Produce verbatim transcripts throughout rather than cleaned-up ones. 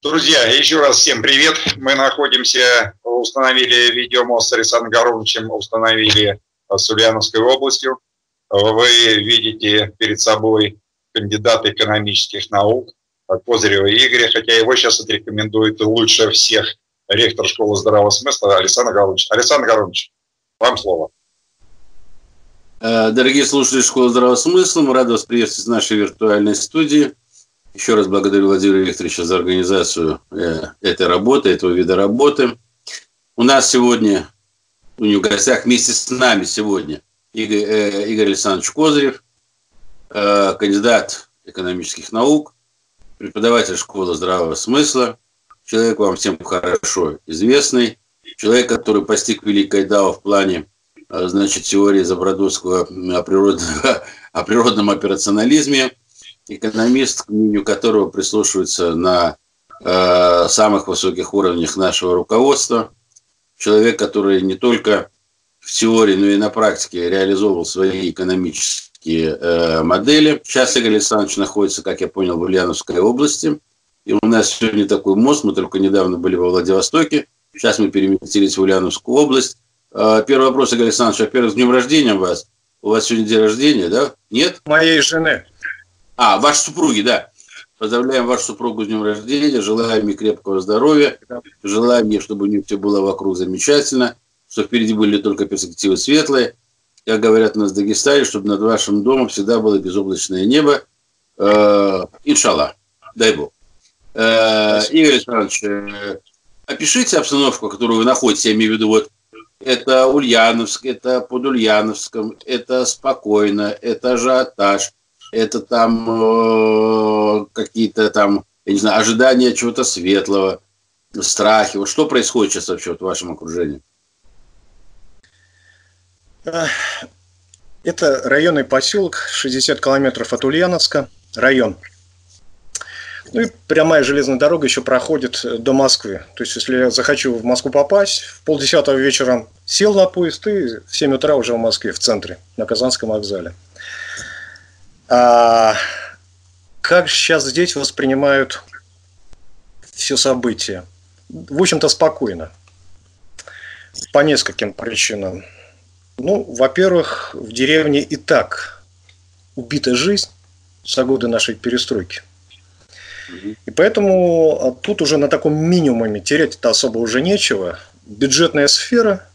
Друзья, еще раз всем привет. Мы находимся, установили видеомост с Александром Городовичем, установили с Ульяновской областью. Вы видите перед собой кандидата экономических наук Козырева Игоря, хотя его сейчас отрекомендует лучше всех ректор школы здравого смысла Александр Городович. Александр Городович, вам слово. Дорогие слушатели школы здравого смысла, мы рады вас приветствовать в нашей виртуальной студии. Еще раз благодарю Владимира Викторовича за организацию этой работы, этого вида работы. У нас сегодня, у него в гостях вместе с нами сегодня Игорь, Игорь Александрович Козырев, кандидат экономических наук, преподаватель школы здравого смысла, человек вам всем хорошо известный, человек, который постиг великое дао в плане, значит, теории Забродовского о, природного, о природном операционализме, экономист, к мнению которого прислушиваются на э, самых высоких уровнях нашего руководства, человек, который не только в теории, но и на практике реализовывал свои экономические э, модели. Сейчас Игорь Александрович находится, как я понял, в Ульяновской области. И у нас сегодня такой мост, мы только недавно были во Владивостоке, сейчас мы переместились в Ульяновскую область. Э, первый вопрос, Игорь Александрович, во-первых, с днем рождения вас. У вас сегодня день рождения, да? Нет? Моей жены. А, ваши супруги, да. Поздравляем вашу супругу с днем рождения, желаем ей крепкого здоровья, желаем ей, чтобы у нее все было вокруг замечательно, чтобы впереди были только перспективы светлые. Как говорят у нас в Дагестане, чтобы над вашим домом всегда было безоблачное небо. Э, иншалла, дай бог. Э, Игорь Александрович, э, опишите обстановку, в которой вы находитесь, я имею в виду, вот, это Ульяновск, это под Ульяновском, это спокойно, это ажиотаж. Это там э, какие-то там, я не знаю, ожидания чего-то светлого, страхи. Вот что происходит сейчас вообще вот в вашем окружении? Это районный поселок, шестьдесят километров от Ульяновска, район. Ну и прямая железная дорога еще проходит до Москвы. То есть, если я захочу в Москву попасть, в полдесятого вечера сел на поезд и в семь утра уже в Москве, в центре, на Казанском вокзале. А как сейчас здесь воспринимают все события? В общем-то, спокойно. По нескольким причинам. Ну, во-первых, в деревне и так убита жизнь за годы нашей перестройки. И поэтому тут уже на таком минимуме терять-то особо уже нечего. Бюджетная сфера.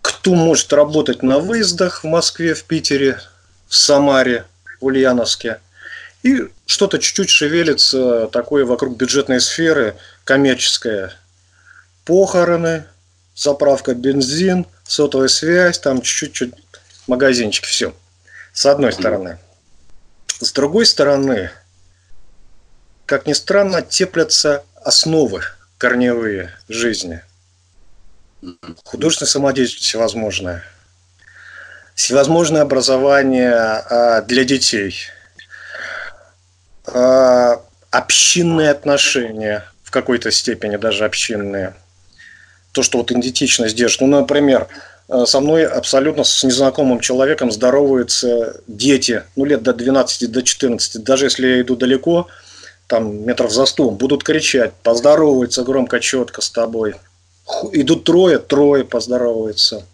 Кто может работать на выездах в Москве, в Питере, в Самаре, в Ульяновске. И что-то чуть-чуть шевелится такое вокруг бюджетной сферы, коммерческое. Похороны, заправка бензин, сотовая связь, там чуть-чуть магазинчики, все. С одной стороны. С другой стороны, как ни странно, теплятся основы корневые жизни. Художественная самодеятельность всевозможная. Всевозможное образование для детей, общинные отношения, в какой-то степени даже общинные, то, что вот идентичность держит. Ну, например, со мной абсолютно с незнакомым человеком здороваются дети, ну, лет до двенадцати, до четырнадцати, даже если я иду далеко, там, метров за сто, будут кричать, поздороваются громко, четко с тобой. Идут трое, трое поздороваются.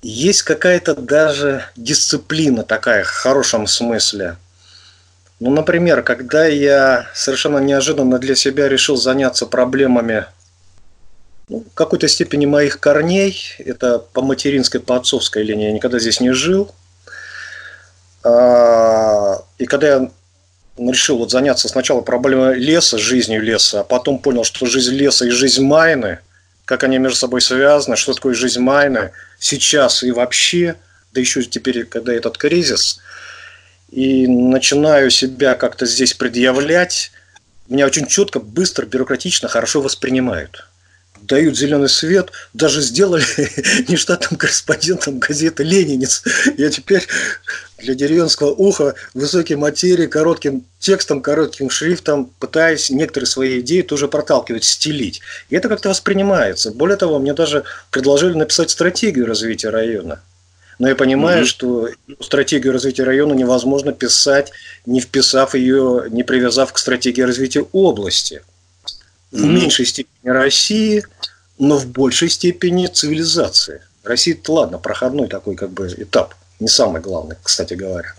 Есть какая-то даже дисциплина такая, в хорошем смысле. Ну, например, когда я совершенно неожиданно для себя решил заняться проблемами, ну, в какой-то степени моих корней, это по материнской, по отцовской линии, я никогда здесь не жил. И когда я решил вот заняться сначала проблемой леса, жизнью леса, а потом понял, что жизнь леса и жизнь майны, как они между собой связаны, что такое жизнь майна сейчас и вообще, да еще теперь, когда этот кризис, и начинаю себя как-то здесь предъявлять, меня очень четко, быстро, бюрократично, хорошо воспринимают. Дают зеленый свет, даже сделали нештатным корреспондентом газеты «Ленинец». Я теперь для деревенского уха высокой материи, коротким текстом, коротким шрифтом пытаюсь некоторые свои идеи тоже проталкивать, стелить. И это как-то воспринимается. Более того, мне даже предложили написать стратегию развития района. но я понимаю, mm-hmm. что стратегию развития района невозможно писать, не вписав ее, не привязав к стратегии развития области. В меньшей степени России, но в большей степени цивилизации. Россия-то ладно, проходной такой как бы этап, не самый главный, кстати говоря.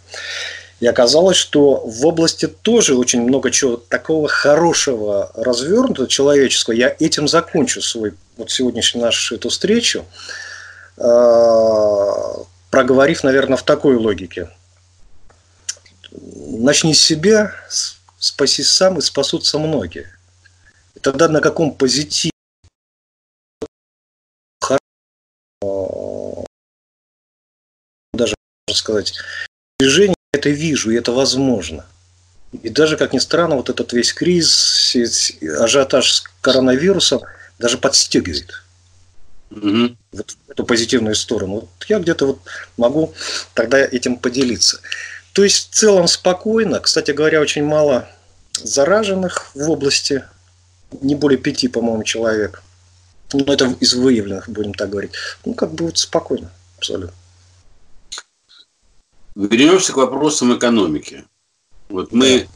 И оказалось, что в области тоже очень много чего такого хорошего развернутого, человеческого. Я этим закончу свой, вот сегодняшнюю нашу эту встречу, проговорив, наверное, в такой логике. Начни с себя, спаси сам и спасутся многие. И тогда на каком позитиве даже, можно сказать, движение, это вижу, и это возможно. И даже, как ни странно, вот этот весь кризис, ажиотаж с коронавирусом даже подстегивает mm-hmm. вот эту позитивную сторону. Вот я где-то вот могу тогда этим поделиться. То есть в целом спокойно. Кстати говоря, очень мало зараженных в области. Не более пяти, по-моему, человек. Но это из выявленных, будем так говорить. Ну, как бы вот спокойно, абсолютно. Вернемся к вопросам экономики. Вот мы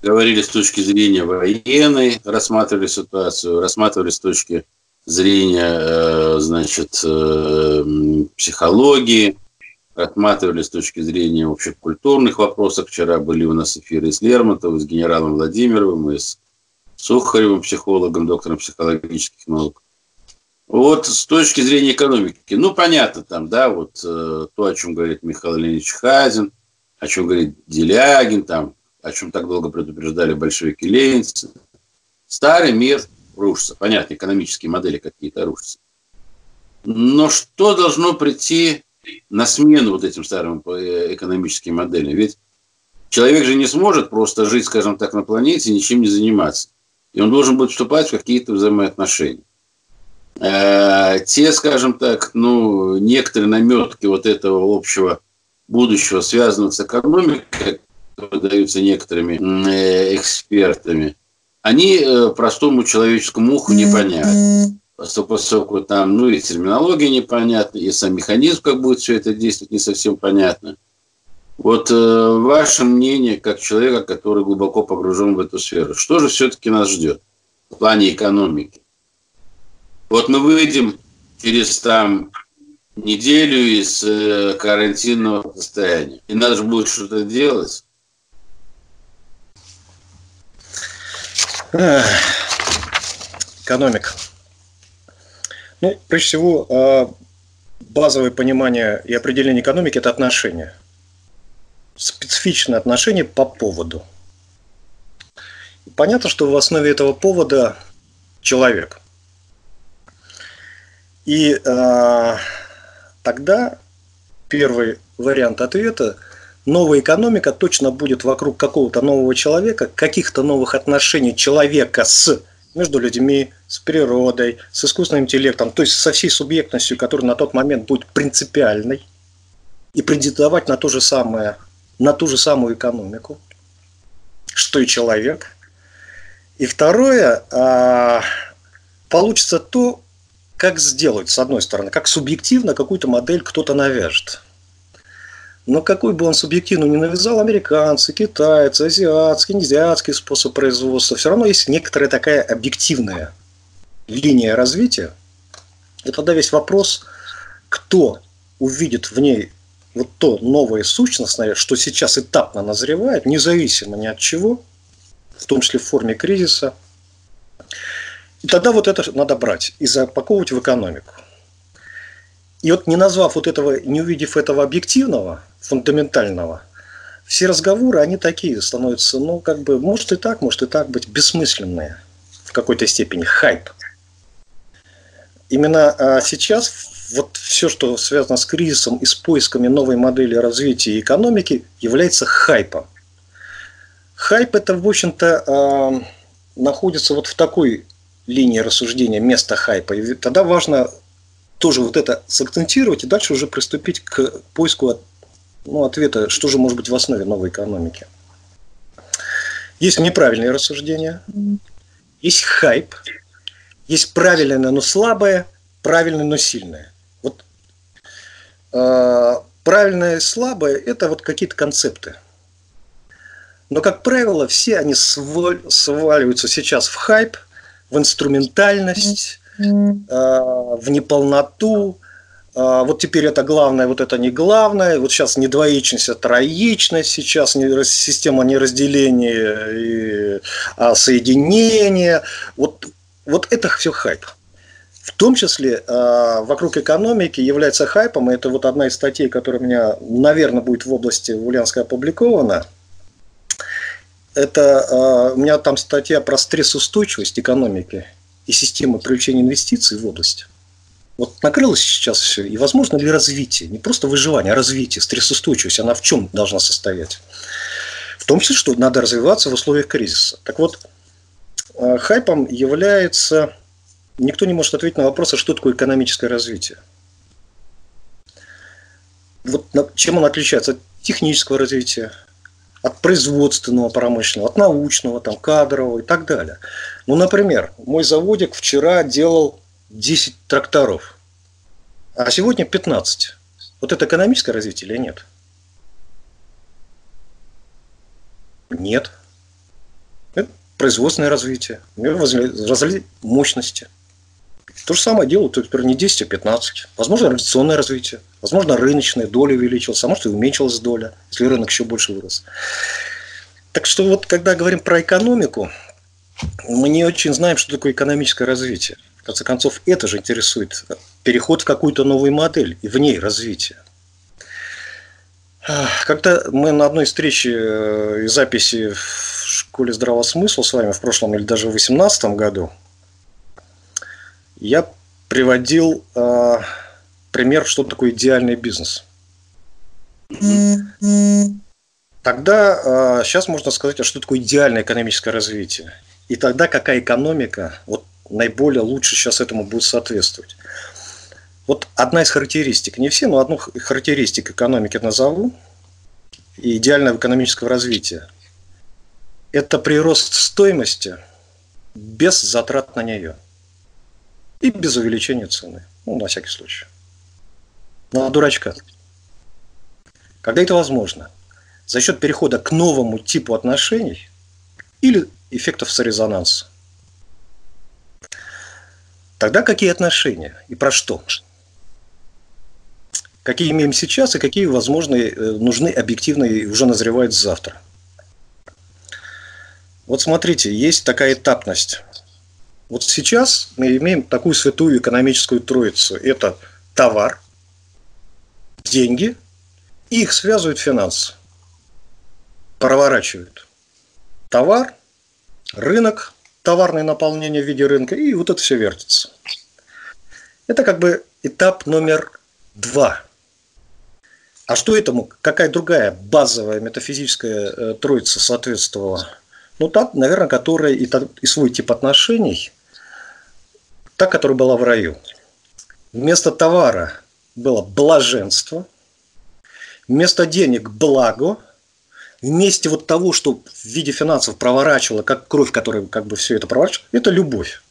говорили с точки зрения военной, рассматривали ситуацию, рассматривали с точки зрения, значит, психологии, рассматривали с точки зрения общекультурных вопросов. Вчера были у нас эфиры с Лермонтовым, с генералом Владимировым и с Сухаревым, психологом, доктором психологических наук. Вот с точки зрения экономики, ну, понятно там, да, вот э, то, о чем говорит Михаил Ильич Хазин, о чем говорит Делягин, там, о чем так долго предупреждали большевики ленинцы. Старый мир рушится, понятно, экономические модели какие-то рушатся. Но что должно прийти на смену вот этим старым экономическим моделям? Ведь человек же не сможет просто жить, скажем так, на планете и ничем не заниматься. И он должен будет вступать в какие-то взаимоотношения. Те, скажем так, ну, некоторые наметки вот этого общего будущего, связанного с экономикой, которые даются некоторыми экспертами, они простому человеческому уху непонятны. Поскольку там, ну, и терминология непонятна, и сам механизм, как будет все это действовать, не совсем понятно. Вот э, ваше мнение, как человека, который глубоко погружен в эту сферу, что же все-таки нас ждет в плане экономики? Вот мы выйдем через там неделю из э, карантинного состояния, и надо же будет что-то делать. Экономика. Ну, прежде всего, базовое понимание и определение экономики – это отношения. Специфичное отношение по поводу. Понятно, что в основе этого повода человек. И э, тогда первый вариант ответа – новая экономика точно будет вокруг какого-то нового человека, каких-то новых отношений человека с, между людьми, с природой, с искусственным интеллектом, то есть со всей субъектностью, которая на тот момент будет принципиальной, и претендовать на то же самое, на ту же самую экономику, что и человек. И второе, э, получится то, как сделать, с одной стороны, как субъективно какую-то модель кто-то навяжет. Но какой бы он субъективно ни навязал, американцы, китайцы, азиатский, неазиатский способ производства, все равно есть некоторая такая объективная линия развития. И тогда весь вопрос, кто увидит в ней вот то новое сущностное, что сейчас этапно назревает, независимо ни от чего, в том числе в форме кризиса. И тогда вот это надо брать и запаковывать в экономику. И вот не назвав вот этого, не увидев этого объективного, фундаментального, все разговоры, они такие становятся, ну, как бы, может и так, может и так быть, бессмысленные в какой-то степени, хайп. Именно сейчас вот все, что связано с кризисом и с поисками новой модели развития экономики, является хайпом. Хайп это, в общем-то, находится вот в такой линии рассуждения, место хайпа. И тогда важно тоже вот это сакцентировать и дальше уже приступить к поиску, ну, ответа, что же может быть в основе новой экономики. Есть неправильные рассуждения, есть хайп, есть правильное, но слабое, правильное, но сильное. Вот правильное и слабое – это вот какие-то концепты. Но, как правило, все они сваливаются сейчас в хайп, в инструментальность, в неполноту. Вот теперь это главное, вот это не главное. Вот сейчас не двоичность, а троичность. Сейчас система не разделения, а соединения. Вот, вот это все хайп. В том числе вокруг экономики является хайпом. И это вот одна из статей, которая у меня, наверное, будет в области Ульяновской опубликована. Это у меня там статья про стрессоустойчивость экономики и систему привлечения инвестиций в область. Вот накрылось сейчас все, и возможно ли развитие, не просто выживание, а развитие, стрессоустойчивость, она в чем должна состоять? В том числе, что надо развиваться в условиях кризиса. Так вот, хайпом является, никто не может ответить на вопрос, а что такое экономическое развитие. Вот чем оно отличается от технического развития, от производственного, промышленного, от научного, там, кадрового и так далее. Ну, например, мой заводик вчера делал десять тракторов, а сегодня пятнадцать. Вот это экономическое развитие или нет? Нет. Это производственное развитие. У него возросли мощности. То же самое делают, теперь не десять, а пятнадцать. Возможно, инвестиционное развитие. Возможно, рыночная доля увеличилась, а может и уменьшилась доля, если рынок еще больше вырос. Так что вот, когда говорим про экономику, мы не очень знаем, что такое экономическое развитие. В конце концов, это же интересует переход в какую-то новую модель и в ней развитие. Когда мы на одной встрече и записи в школе здравого смысла с вами в прошлом или даже в две тысячи восемнадцатом году, я приводил э, пример, что такое идеальный бизнес. Тогда э, сейчас можно сказать, а что такое идеальное экономическое развитие. И тогда какая экономика вот, наиболее лучше сейчас этому будет соответствовать. Вот одна из характеристик, не все, но одну характеристику экономики назову, и идеального экономического развития. Это прирост стоимости без затрат на нее. И без увеличения цены. Ну, на всякий случай. На дурачка. Когда это возможно? За счет перехода к новому типу отношений или эффектов сорезонанса. Тогда какие отношения и про что? Какие имеем сейчас и какие, возможно, нужны объективно и уже назревают завтра. Вот смотрите, есть такая этапность. Вот сейчас мы имеем такую святую экономическую троицу. Это товар, деньги, и их связывают финансы. Проворачивают. Товар, рынок, товарное наполнение в виде рынка, и вот это все вертится. Это как бы этап номер два. А что этому? Какая другая базовая метафизическая троица соответствовала? Ну, та, наверное, которая и, и свой тип отношений, та, которая была в раю. Вместо товара было блаженство, вместо денег – благо, вместе вот того, что в виде финансов проворачивало, как кровь, которая как бы все это проворачивала, это любовь.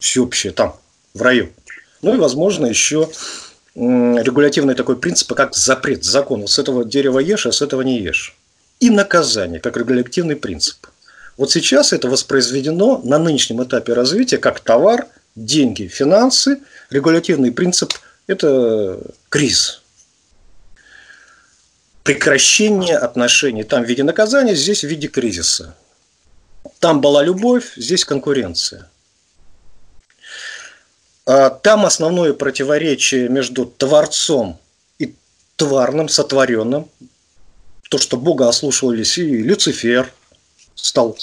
Всеобщее там, в раю. Ну и, возможно, еще регулятивный такой принцип, как запрет, закон. Вот с этого дерева ешь, а с этого не ешь. И наказание, как регулятивный принцип. Вот сейчас это воспроизведено на нынешнем этапе развития как товар, деньги, финансы. Регулятивный принцип – это кризис. Прекращение отношений. Там в виде наказания, здесь в виде кризиса. Там была любовь, здесь конкуренция. Там основное противоречие между творцом и тварным, сотворенным. То, что Бога ослушались, и Люцифер стал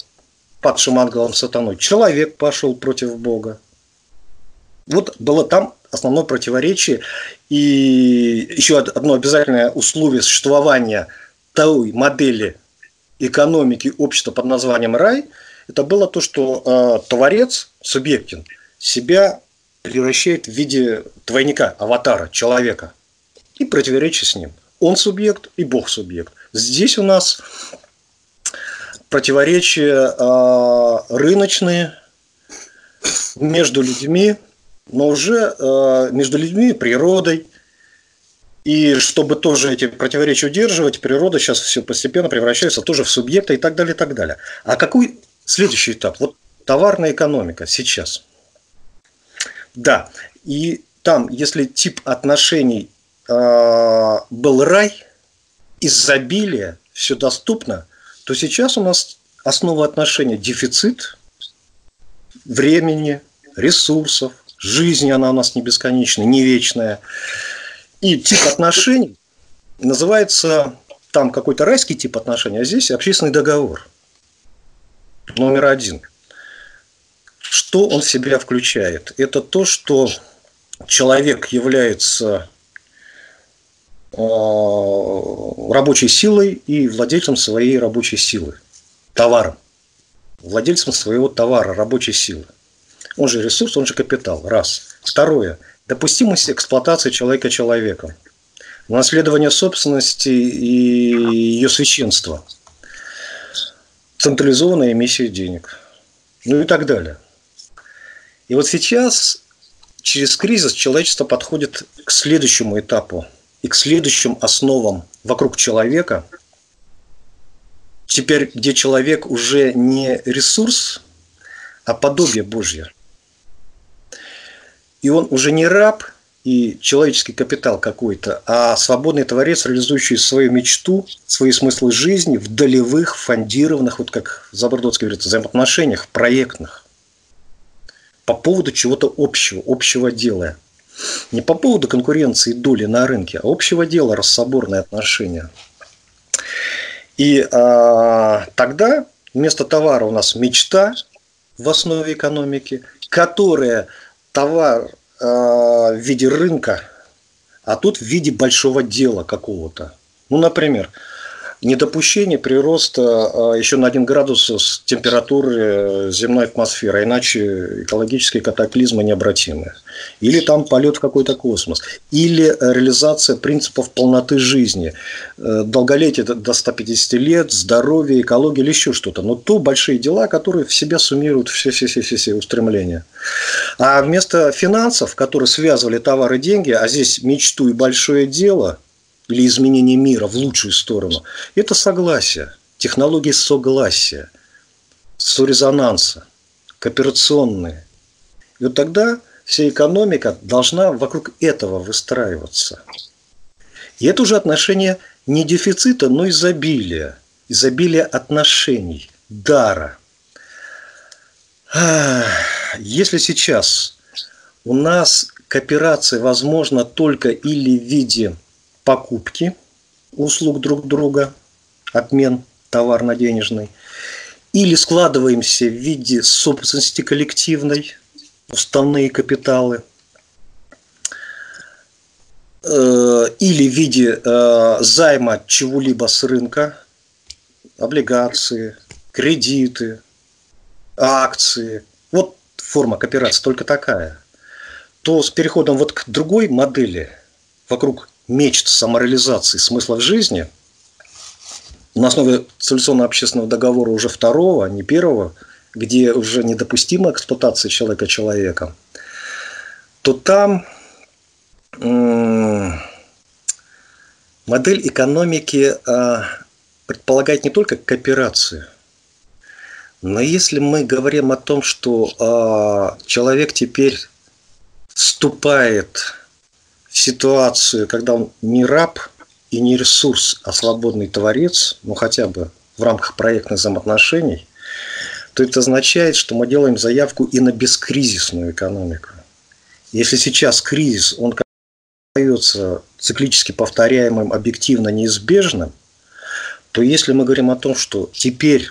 падшим ангелом сатаной. Человек пошел против Бога. Вот было там основное противоречие. И еще одно обязательное условие существования той модели экономики общества под названием рай, это было то, что э, творец, субъектен, себя превращает в виде двойника, аватара, человека. И противоречие с ним. Он субъект и Бог субъект. Здесь у нас противоречия э, рыночные между людьми, но уже э, между людьми и природой, И чтобы тоже эти противоречия удерживать, природа сейчас все постепенно превращается тоже в субъекта и так далее, и так далее. А какой следующий этап? Вот товарная экономика сейчас. Да, и там, если тип отношений э, был рай, изобилие, все доступно, то сейчас у нас основа отношений – дефицит времени, ресурсов, жизни, она у нас не бесконечная, не вечная. И тип отношений называется там какой-то райский тип отношений, а здесь общественный договор. Номер один. Что он в себя включает? Это то, что человек является рабочей силой и владельцем своей рабочей силы, товаром. Владельцем своего товара, рабочей силы. Он же ресурс, он же капитал. Раз. Второе. Допустимость эксплуатации человека человеком. Наследование собственности и ее священства. Централизованная эмиссия денег. Ну и так далее. И вот сейчас через кризис человечество подходит к следующему этапу и к следующим основам вокруг человека. Теперь, где человек уже не ресурс, а подобие Божье. И он уже не раб и человеческий капитал какой-то, а свободный творец, реализующий свою мечту, свои смыслы жизни в долевых, фондированных, вот как Забродовский говорит, взаимоотношениях, проектных. По поводу чего-то общего, общего дела. Не по поводу конкуренции доли на рынке, а общего дела, рассоборные отношения. И а, тогда вместо товара у нас мечта в основе экономики, которая... товар э, в виде рынка, а тут в виде большого дела какого-то. Ну, например, недопущение прироста э, еще на один градус с температуры земной атмосферы, иначе экологические катаклизмы необратимы. Или там полет в какой-то космос. Или реализация принципов полноты жизни. Э, долголетие до ста пятидесяти лет, здоровье, экология или еще что-то. Но то большие дела, которые в себя суммируют все-все-все устремления. А вместо финансов, которые связывали товар и деньги, а здесь мечту и большое дело, или изменение мира в лучшую сторону, это согласие, технологии согласия, сорезонанса, кооперационные. И вот тогда вся экономика должна вокруг этого выстраиваться. И это уже отношение не дефицита, но изобилия, изобилия отношений, дара. Если сейчас у нас кооперация возможна только или в виде покупки услуг друг друга, обмен товарно-денежный, или складываемся в виде собственности коллективной, уставные капиталы, или в виде займа чего-либо с рынка, облигации, кредиты, акции. Вот форма кооперации только такая. То с переходом вот к другой модели, вокруг мечт самореализации смысла в жизни, на основе цивилизационно-общественного договора уже второго, а не первого, где уже недопустима эксплуатация человека человеком, то там модель экономики предполагает не только кооперацию. Но если мы говорим о том, что э, человек теперь вступает в ситуацию, когда он не раб и не ресурс, а свободный творец, ну хотя бы в рамках проектных взаимоотношений, то это означает, что мы делаем заявку и на бескризисную экономику. Если сейчас кризис, он остается циклически повторяемым, объективно неизбежным, то если мы говорим о том, что теперь...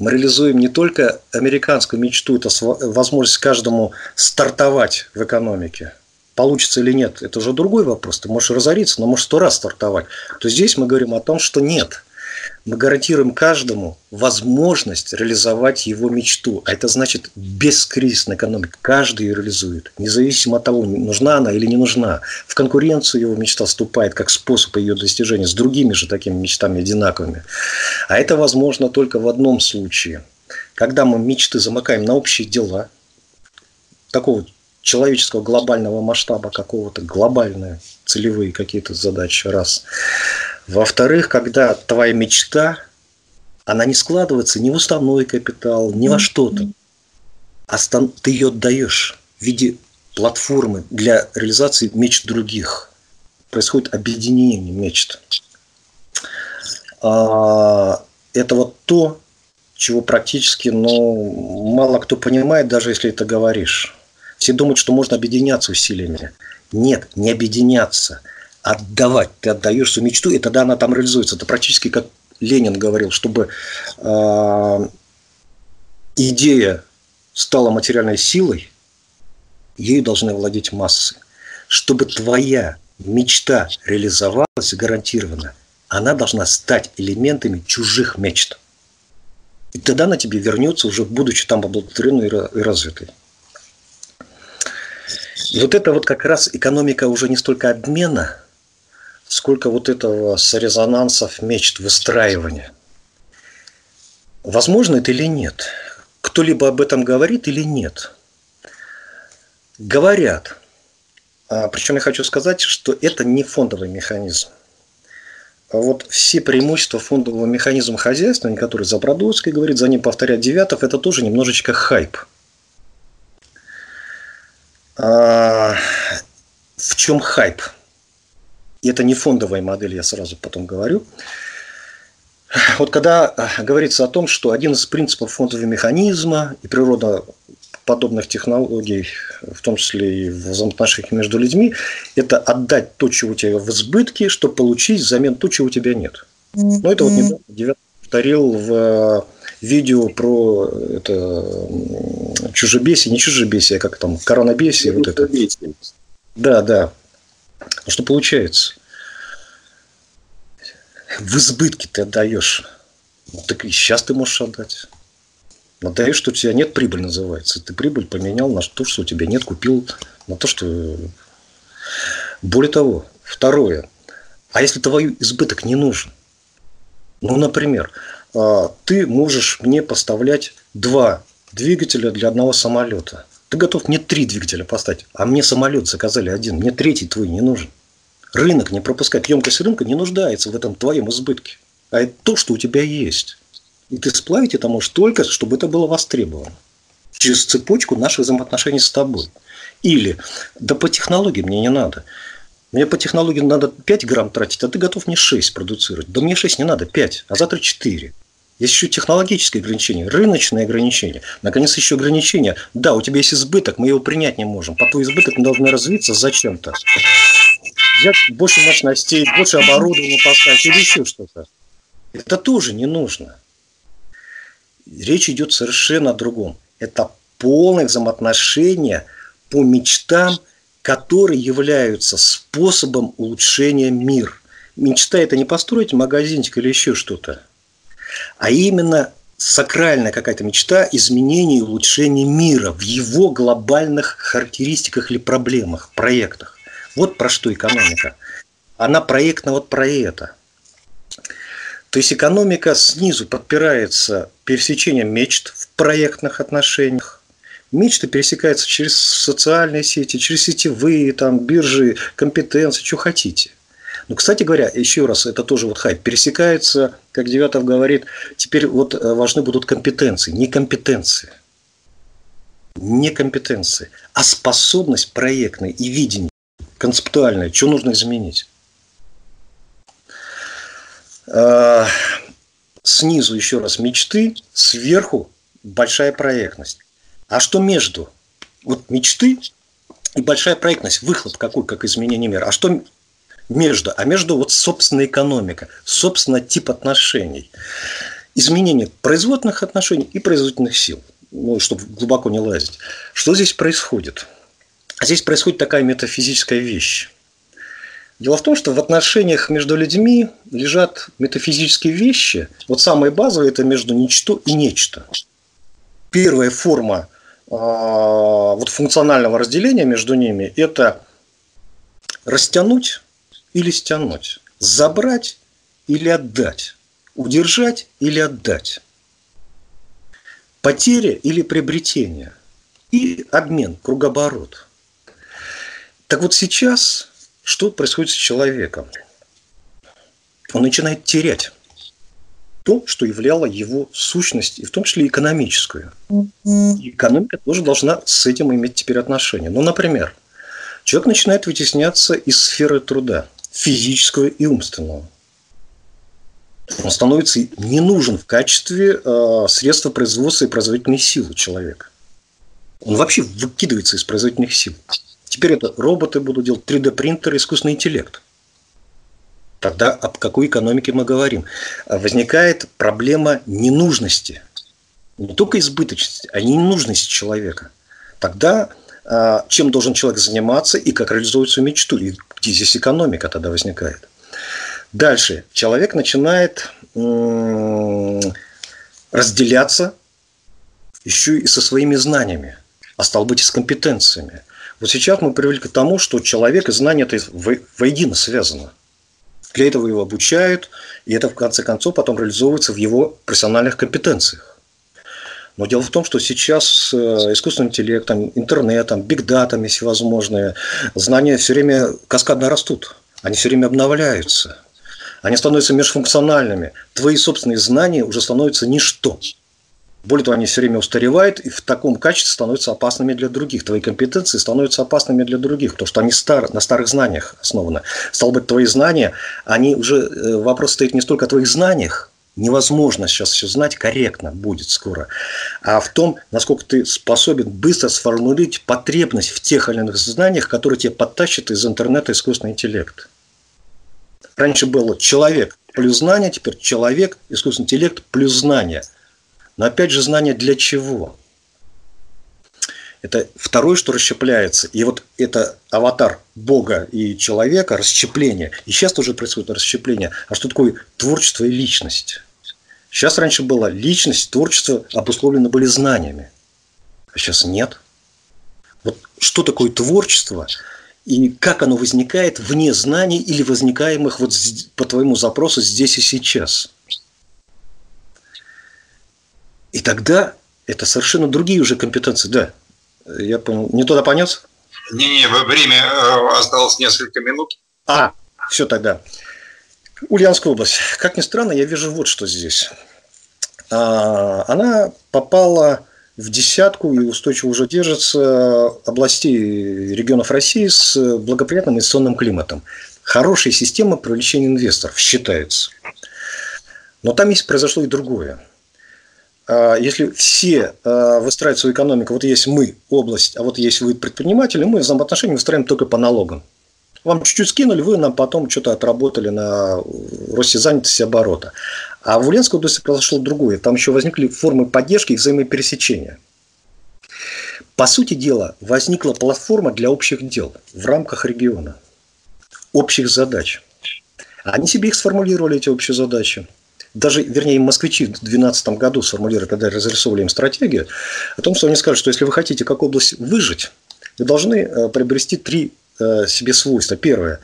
мы реализуем не только американскую мечту, это возможность каждому стартовать в экономике. Получится или нет, это уже другой вопрос. Ты можешь разориться, но можешь сто раз стартовать. То здесь мы говорим о том, что нет. Мы гарантируем каждому возможность реализовать его мечту. А это значит бескризисная экономика. Каждый ее реализует, независимо от того, нужна она или не нужна. В конкуренцию его мечта вступает как способ ее достижения с другими же такими мечтами одинаковыми. А это возможно только в одном случае. Когда мы мечты замыкаем на общие дела, такого человеческого глобального масштаба какого-то, глобальные целевые какие-то задачи, раз. Во-вторых, когда твоя мечта, она не складывается ни в уставной капитал, ни во что-то, а ты ее отдаешь в виде платформы для реализации мечт других. Происходит объединение мечт. Это вот то, чего практически, ну, мало кто понимает, даже если это говоришь. Все думают, что можно объединяться усилиями. Нет, не объединяться, отдавать. Ты отдаешь свою мечту, и тогда она там реализуется. Это практически, как Ленин говорил, чтобы э, идея стала материальной силой, ею должны владеть массы. Чтобы твоя мечта реализовалась гарантированно, она должна стать элементами чужих мечт. И тогда она тебе вернется, уже будучи там облаготворенной и развитой. И вот это вот как раз экономика уже не столько обмена, сколько вот этого с резонансов мечт, выстраивания. Возможно это или нет? Кто-либо об этом говорит или нет? Говорят. Причем я хочу сказать, что это не фондовый механизм. Вот все преимущества фондового механизма хозяйственного, который Забродовский говорит, за ним повторяет Девятов, это тоже немножечко хайп. А в чем хайп? И это не фондовая модель, я сразу потом говорю. Вот когда говорится о том, что один из принципов фондового механизма и природоподобных технологий, в том числе и в взаимоотношениях между людьми, это отдать то, чего у тебя в избытке, чтобы получить взамен то, чего у тебя нет. Но это вот недавно Девятов повторил в видео про это, чужебесие, не чужебесие, а как там, коронабесие. Вот это. Да, да. Что получается? В избытке ты отдаешь. Ну, так и сейчас ты можешь отдать. Отдаешь, что у тебя нет, прибыль называется. Ты прибыль поменял на то, что у тебя нет, купил на то, что... Более того, второе. А если твой избыток не нужен? Ну, например, ты можешь мне поставлять два двигателя для одного самолета. Ты готов мне три двигателя поставить, а мне самолет заказали один, мне третий твой не нужен. Рынок не пропускает, емкость рынка не нуждается в этом твоем избытке. А это то, что у тебя есть. И ты сплавить это можешь только, чтобы это было востребовано. Через цепочку наших взаимоотношений с тобой. Или, да по технологии мне не надо. Мне по технологии надо пять грамм тратить, а ты готов мне шесть продуцировать. Да мне шесть не надо, пять, а завтра четыре. Есть еще технологические ограничения, рыночные ограничения. Наконец, еще ограничения. Да, у тебя есть избыток, мы его принять не можем. По твой избыток мы должны развиться зачем-то. Взять больше мощностей, больше оборудования поставить или еще что-то. Это тоже не нужно. Речь идет совершенно о другом. Это полное взаимоотношение по мечтам, которые являются способом улучшения мира. Мечта – это не построить магазинчик или еще что-то. А именно сакральная какая-то мечта изменения и улучшения мира в его глобальных характеристиках или проблемах, проектах. Вот про что экономика. Она проектна вот про это. То есть экономика снизу подпирается пересечением мечт в проектных отношениях. Мечты пересекаются через социальные сети, через сетевые, там, биржи, компетенции, что хотите. Ну, кстати говоря, еще раз, это тоже вот хайп, пересекается, как Девятов говорит, теперь вот важны будут компетенции, не компетенции, не компетенции, а способность проектной и видение, концептуальное, что нужно изменить. Снизу еще раз мечты, сверху большая проектность. А что между? Вот мечты и большая проектность, выхлоп какой, как изменение мира. А что между, а между вот собственная экономика, собственно тип отношений, изменение производных отношений и производительных сил, ну, чтобы глубоко не лазить. Что здесь происходит? Здесь происходит такая метафизическая вещь. Дело в том, что в отношениях между людьми лежат метафизические вещи. Вот самые базовые – это между ничто и нечто. Первая форма э, вот функционального разделения между ними – это растянуть или стянуть, забрать или отдать, удержать или отдать, потеря или приобретение и обмен, кругооборот. Так вот сейчас что происходит с человеком? Он начинает терять то, что являло его сущность, и в том числе экономическую. И экономика тоже должна с этим иметь теперь отношение. Ну, например, человек начинает вытесняться из сферы труда, физического и умственного. Он становится не нужен в качестве э, средства производства и производительной силы человека. Он вообще выкидывается из производительных сил. Теперь это роботы будут делать, три дэ принтеры, искусственный интеллект. Тогда об какой экономике мы говорим? Возникает проблема ненужности. Не только избыточности, а ненужности человека. Тогда э, чем должен человек заниматься и как реализовывать свою мечту? И где здесь экономика тогда возникает? Дальше. Человек начинает м- разделяться еще и со своими знаниями, а стало быть и с компетенциями. Вот сейчас мы привыкли к тому, что человек и знания это во- воедино связано. Для этого его обучают, и это в конце концов потом реализовывается в его профессиональных компетенциях. Но дело в том, что сейчас с искусственным интеллектом, интернетом, бигдатами всевозможные, знания все время каскадно растут, они все время обновляются, они становятся межфункциональными. Твои собственные знания уже становятся ничто. Более того, они все время устаревают и в таком качестве становятся опасными для других. Твои компетенции становятся опасными для других, потому что они стар, на старых знаниях основаны. Стало быть, твои знания, они уже, вопрос стоит не столько о твоих знаниях, невозможно сейчас все знать корректно будет скоро, а в том, насколько ты способен быстро сформулировать потребность в тех или иных знаниях, которые тебе подтащат из интернета искусственный интеллект. Раньше было человек плюс знание, теперь человек, искусственный интеллект плюс знание. Но опять же, знание для чего? Это второе, что расщепляется. И вот это аватар Бога и человека, расщепление. И сейчас тоже происходит расщепление. А что такое творчество и личность? Сейчас раньше была личность, творчество обусловлено были знаниями. А сейчас нет. Вот что такое творчество? И как оно возникает вне знаний или возникаемых вот по твоему запросу здесь и сейчас? И тогда это совершенно другие уже компетенции. Да, я понял. Не туда понес? Не-не, время осталось несколько минут. А, все тогда. Ульяновская область. Как ни странно, я вижу вот что здесь. Она попала в десятку и устойчиво уже держится областей регионов России с благоприятным инвестиционным климатом. Хорошая система привлечения инвесторов считается. Но там есть, произошло и другое. Если все выстраивают свою экономику, вот есть мы, область, а вот есть вы, предприниматели, мы взаимоотношения выстраиваем только по налогам. Вам чуть-чуть скинули, вы нам потом что-то отработали на росте занятости оборота. А в Ульяновской области произошло другое. Там еще возникли формы поддержки и взаимопересечения. По сути дела, возникла платформа для общих дел в рамках региона, общих задач. Они себе их сформулировали, эти общие задачи. Даже, вернее, москвичи в две тысячи двенадцатом году сформулировали, когда разрисовывали им стратегию, о том, что они сказали, что если вы хотите как область выжить, вы должны приобрести три себе свойства. Первое.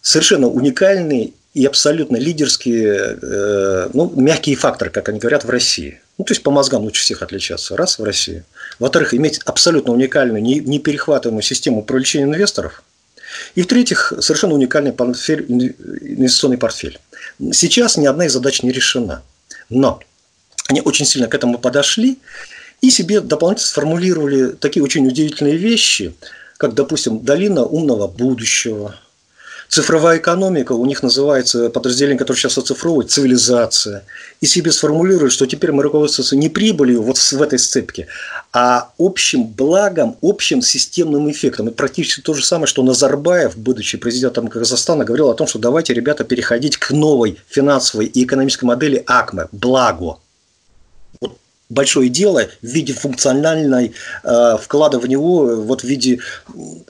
Совершенно уникальные и абсолютно лидерские, ну, мягкие факторы, как они говорят, в России. Ну, то есть, по мозгам лучше всех отличаться. Раз, в России. Во-вторых, иметь абсолютно уникальную, неперехватываемую систему привлечения инвесторов. И, в-третьих, совершенно уникальный портфель, инвестиционный портфель. Сейчас ни одна из задач не решена. Но они очень сильно к этому подошли и себе дополнительно сформулировали такие очень удивительные вещи, как, допустим, долина умного будущего. Цифровая экономика, у них называется подразделение, которое сейчас оцифровывает, цивилизация. И себе сформулируют, что теперь мы руководствуемся не прибылью вот в этой сцепке, а общим благом, общим системным эффектом. Это практически то же самое, что Назарбаев, будучи президентом Казахстана, говорил о том, что давайте, ребята, переходить к новой финансовой и экономической модели АКМЭ, благо. Большое дело в виде функциональной э, вклада в него, вот в виде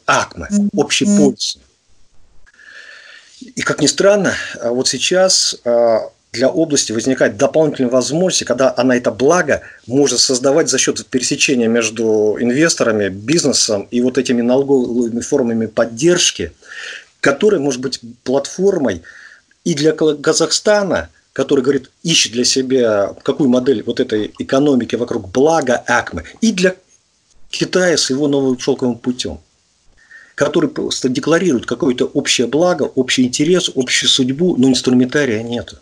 АКМЭ, общей пользы. И, как ни странно, вот сейчас для области возникает дополнительная возможность, когда она это благо может создавать за счет пересечения между инвесторами, бизнесом и вот этими налоговыми формами поддержки, которая может быть платформой и для Казахстана, который говорит, ищет для себя какую модель вот этой экономики вокруг блага АКМЭ, и для Китая с его новым шелковым путем. которые просто декларируют какое-то общее благо, общий интерес, общую судьбу, но инструментария нет.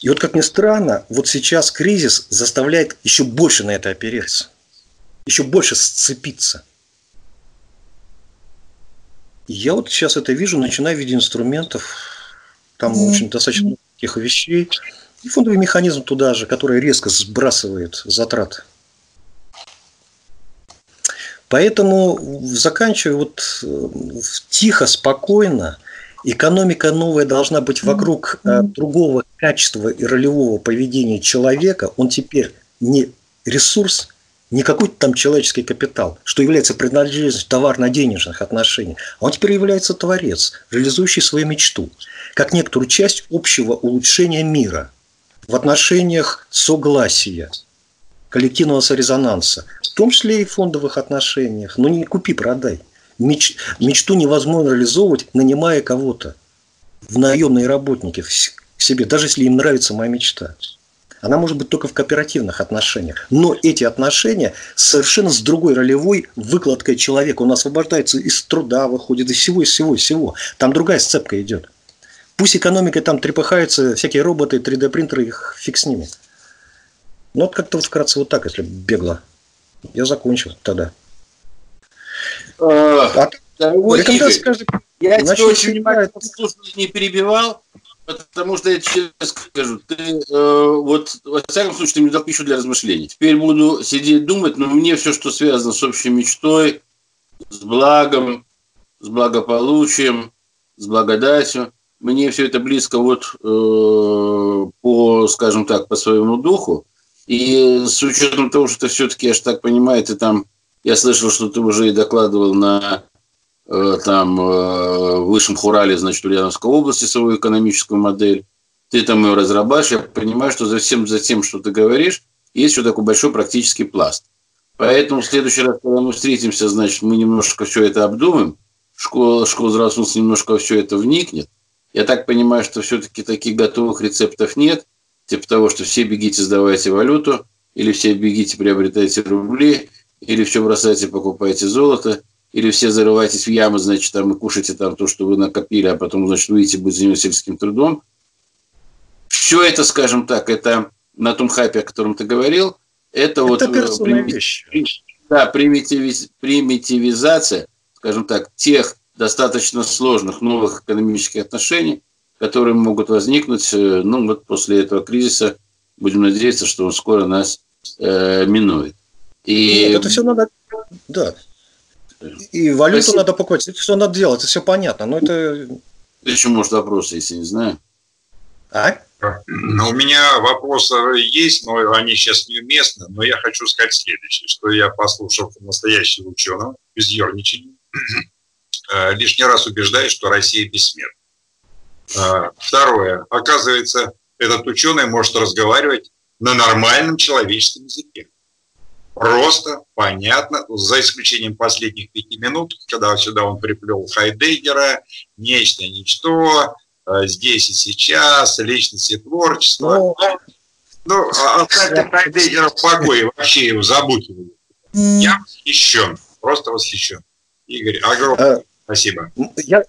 И вот, как ни странно, вот сейчас кризис заставляет еще больше на это опереться, еще больше сцепиться. И я вот сейчас это вижу, начиная в виде инструментов, там mm-hmm. очень достаточно таких вещей. И фондовый механизм туда же, который резко сбрасывает затраты. Поэтому, заканчивая вот тихо, спокойно, экономика новая должна быть вокруг mm-hmm. другого качества и ролевого поведения человека. Он теперь не ресурс, не какой-то там человеческий капитал, что является принадлежностью товарно-денежных отношений, а он теперь является творец, реализующий свою мечту, как некоторую часть общего улучшения мира в отношениях согласия, коллективного сорезонанса, в том числе и в фондовых отношениях, но не купи-продай. Меч... Мечту невозможно реализовывать, нанимая кого-то в наемные работники в себе, даже если им нравится моя мечта. Она может быть только в кооперативных отношениях. Но эти отношения совершенно с другой ролевой выкладкой человека. Он освобождается из труда, выходит из всего, из всего, из всего. Там другая сцепка идет. Пусть экономикой там трепыхаются всякие роботы, три дэ принтеры, их фиг с ними. Ну, вот как-то вот вкратце вот так, если бегло. Я закончил тогда. А, дорогой Игорь, каждый... я тебя очень внимательно не перебивал. Потому что я тебе скажу, ты, э, вот, во всяком случае, ты мне дал пищу для размышлений. Теперь буду сидеть думать, но мне все, что связано с общей мечтой, с благом, с благополучием, с благодатью, мне все это близко вот э, по, скажем так, по своему духу. И с учетом того, что ты все-таки, я же так понимаю, ты там, я слышал, что ты уже и докладывал на... там в Высшем Хурале, значит, Ульяновской области свою экономическую модель. Ты там ее разрабатываешь. Я понимаю, что за всем, за тем, что ты говоришь, есть еще такой большой практический пласт. Поэтому в следующий раз, когда мы встретимся, значит, мы немножко все это обдумаем. Школа, школа здравого смысла немножко все это вникнет. Я так понимаю, что все-таки таких готовых рецептов нет. Типа того, что все бегите, сдавайте валюту, или все бегите, приобретайте рубли, или все бросайте, покупайте золото. Или все зарываетесь в ямы, значит, там и кушаете там то, что вы накопили, а потом, значит, выйдете, будете заниматься сельским трудом. Все это, скажем так, это на том хайпе, о котором ты говорил, это, это вот примитив... да, примитивиз... примитивизация, скажем так, тех достаточно сложных новых экономических отношений, которые могут возникнуть, ну, вот после этого кризиса, будем надеяться, что он скоро нас э, минует. И... Нет, это все надо... Да. И валюту Спасибо. Надо покупать. Это все надо делать, это все понятно. Но это... Еще, может, вопросы, если не знаю. А? Ну, у меня вопросы есть, но они сейчас неуместны. Но я хочу сказать следующее, что я послушал настоящего ученого, без ерничания, лишний раз убеждаюсь, что Россия бессмертна. Второе. Оказывается, этот ученый может разговаривать на нормальном человеческом языке. Просто, понятно, за исключением последних пяти минут, когда сюда он приплел Хайдеггера, нечто, ничто, здесь и сейчас, личность и творчество. Но... Ну, оставьте Хайдеггера в покое, вообще его забудьте. Я восхищен, просто восхищен. Игорь, огромное спасибо. Я,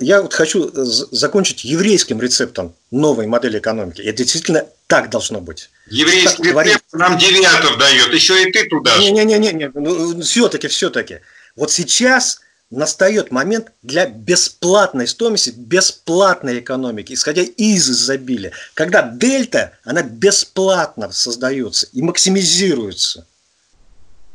я вот хочу закончить еврейским рецептом новой модели экономики. Это действительно так должно быть. Еврейский рецепт нам Девятов дает, еще и ты туда. Не-не-не, ну, все-таки, все-таки. Вот сейчас настает момент для бесплатной стоимости, бесплатной экономики, исходя из изобилия. Когда дельта, она бесплатно создается и максимизируется.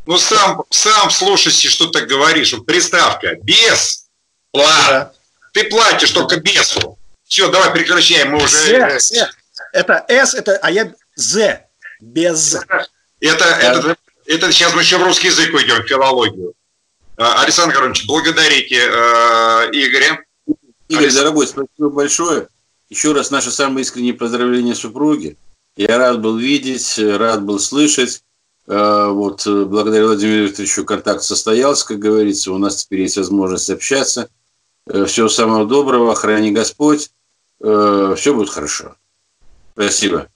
Ну, сам, сам слушайся, что ты говоришь. Приставка. Без плат. Да. Ты платишь только бесу. Все, давай прекращаем, мы уже... Все, это S, это, а я Z, без. Это, это, это сейчас мы еще в русский язык уйдем, в филологию. Александр Городович, благодарите э, Игоря. Игорь, Александр... дорогой, спасибо большое. Еще раз наши самые искренние поздравления супруги. Я рад был видеть, рад был слышать. Э, вот, благодаря Владимиру Викторовичу контакт состоялся, как говорится. У нас теперь есть возможность общаться. Э, всего самого доброго, храни Господь. Э, все будет хорошо. Спасибо.